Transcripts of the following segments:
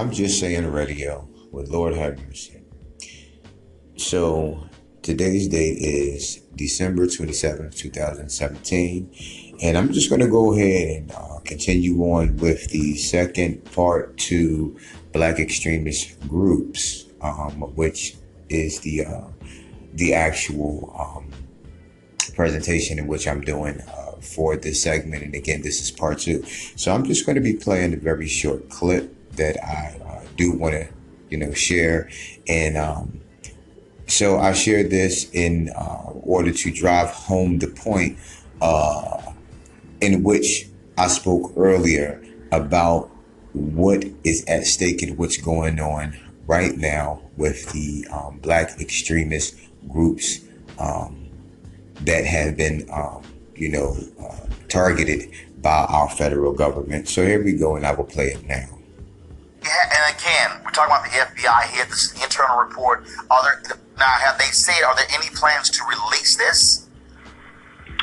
I'm Just Saying Radio with Lord Harrison. So today's date is December 27th, 2017. And I'm just going to go ahead and continue on with the second part to Black extremist groups, which is the actual presentation in which I'm doing for this segment. And again, this is part two. So I'm just going to be playing a very short clip that I do want to, share. And so I shared this in order to drive home the point in which I spoke earlier about what is at stake and what's going on right now with the Black extremist groups that have been, targeted by our federal government. So here we go, and I will play it now. And again, we're talking about the FBI here. This is the internal report. Have they said, are there any plans to release this?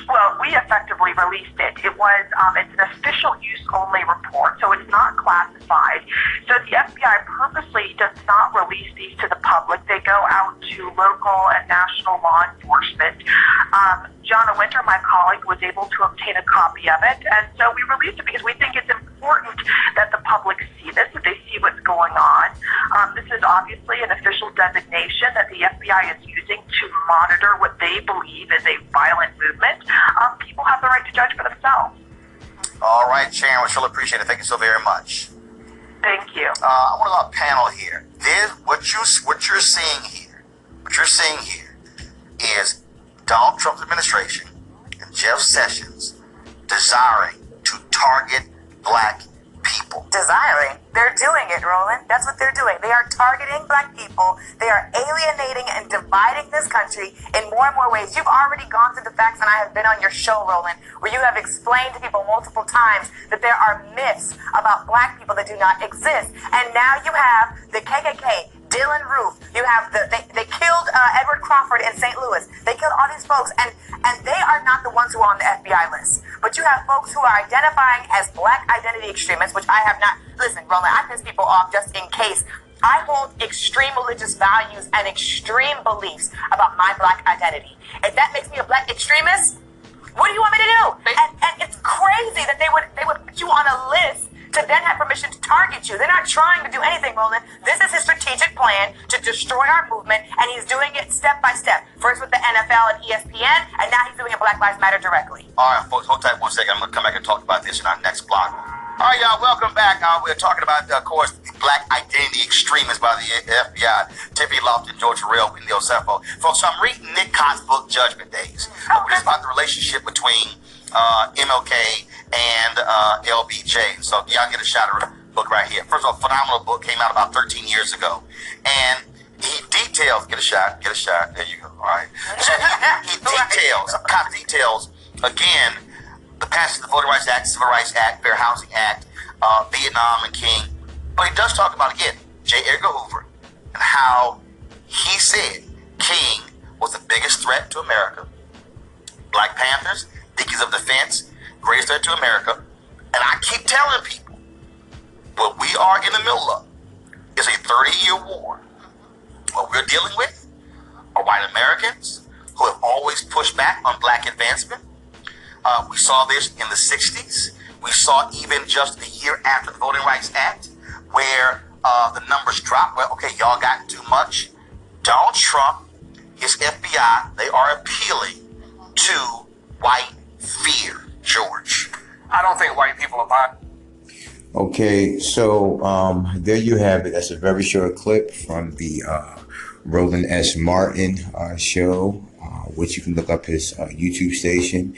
Well, we effectively released it. It was, it's an official use only report, so it's not classified. So the FBI purposely does not release these to the public. They go out to local and national law enforcement. John Winter, my colleague, was able to obtain a copy of it, and so we released it because we think it's important that the public see this, that they see what's going on. This is obviously an official designation that the FBI is using to monitor what they believe is a violent movement. People have the right to judge for themselves. All right, Sharon, we sure appreciate it. Thank you so very much. Thank you. I want a panel here. What you're seeing here is Donald Trump's administration and Jeff Sessions desiring to target Black people. Desiring. They're doing it, Roland. That's what they're doing. They are targeting Black people. They are alienating and dividing this country in more and more ways. You've already gone through the facts, and I have been on your show, Roland, where you have explained to people multiple times that there are myths about Black people that do not exist. And now you have the KKK, Dylan Roof. You have they killed Edward Crawford in St. Louis. They killed all these folks, and they are not the ones who are on the FBI list. But you have folks who are identifying as Black identity extremists, which I have not. Listen, Roland, I piss people off just in case. I hold extreme religious values and extreme beliefs about my Black identity. If that makes me a Black extremist, what do you want me to do? And it's crazy that they would put you on a list to then have permission to target you. They're not trying to do anything, Roland. This is his strategic plan to destroy our movement, and he's doing it step by step. First with the NFL and ESPN, and now he's doing it Black Lives Matter directly. All right, folks, hold tight one second. I'm going to come back and talk about this in our next block. All right, y'all, welcome back. We're talking about, of course, the Black identity extremists by the FBI, Tiffany Lofton, George Harrell, and Neil Sappho. Folks, so I'm reading Nick Cott's book, Judgment Days, which is about the relationship between MLK and LBJ. So y'all get a shot of the book right here. First of all, phenomenal book, came out about 13 years ago. And he details, get a shot, there you go, all right. So he details, Cott details, again, the passage of the Voting Rights Act, Civil Rights Act, Fair Housing Act, Vietnam and King. But he does talk about, again, J. Edgar Hoover and how he said King was the biggest threat to America. Black Panthers, Deacons of Defense, greatest threat to America. And I keep telling people, what we are in the middle of is a 30-year war. What we're dealing with are white Americans who have always pushed back on Black advancement. We saw this in the 60s. We saw even just a year after the Voting Rights Act where the numbers dropped. Well, okay, y'all got too much. Donald Trump, his FBI, they are appealing to white fear, George. I don't think white people are buying. Okay, so there you have it. That's a very short clip from the Roland S. Martin show, which you can look up his YouTube station,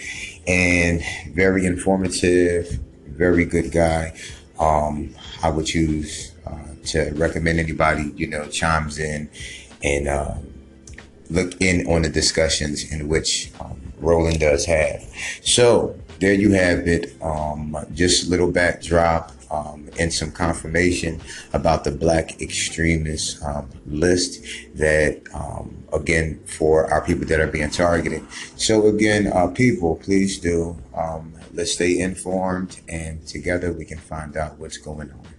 and very informative, very good guy. I would choose to recommend anybody, chimes in and look in on the discussions in which Roland does have. So there you have it. Just a little backdrop and some confirmation about the Black extremist list that, again, for our people that are being targeted. So again, people, please do, let's stay informed, and together we can find out what's going on.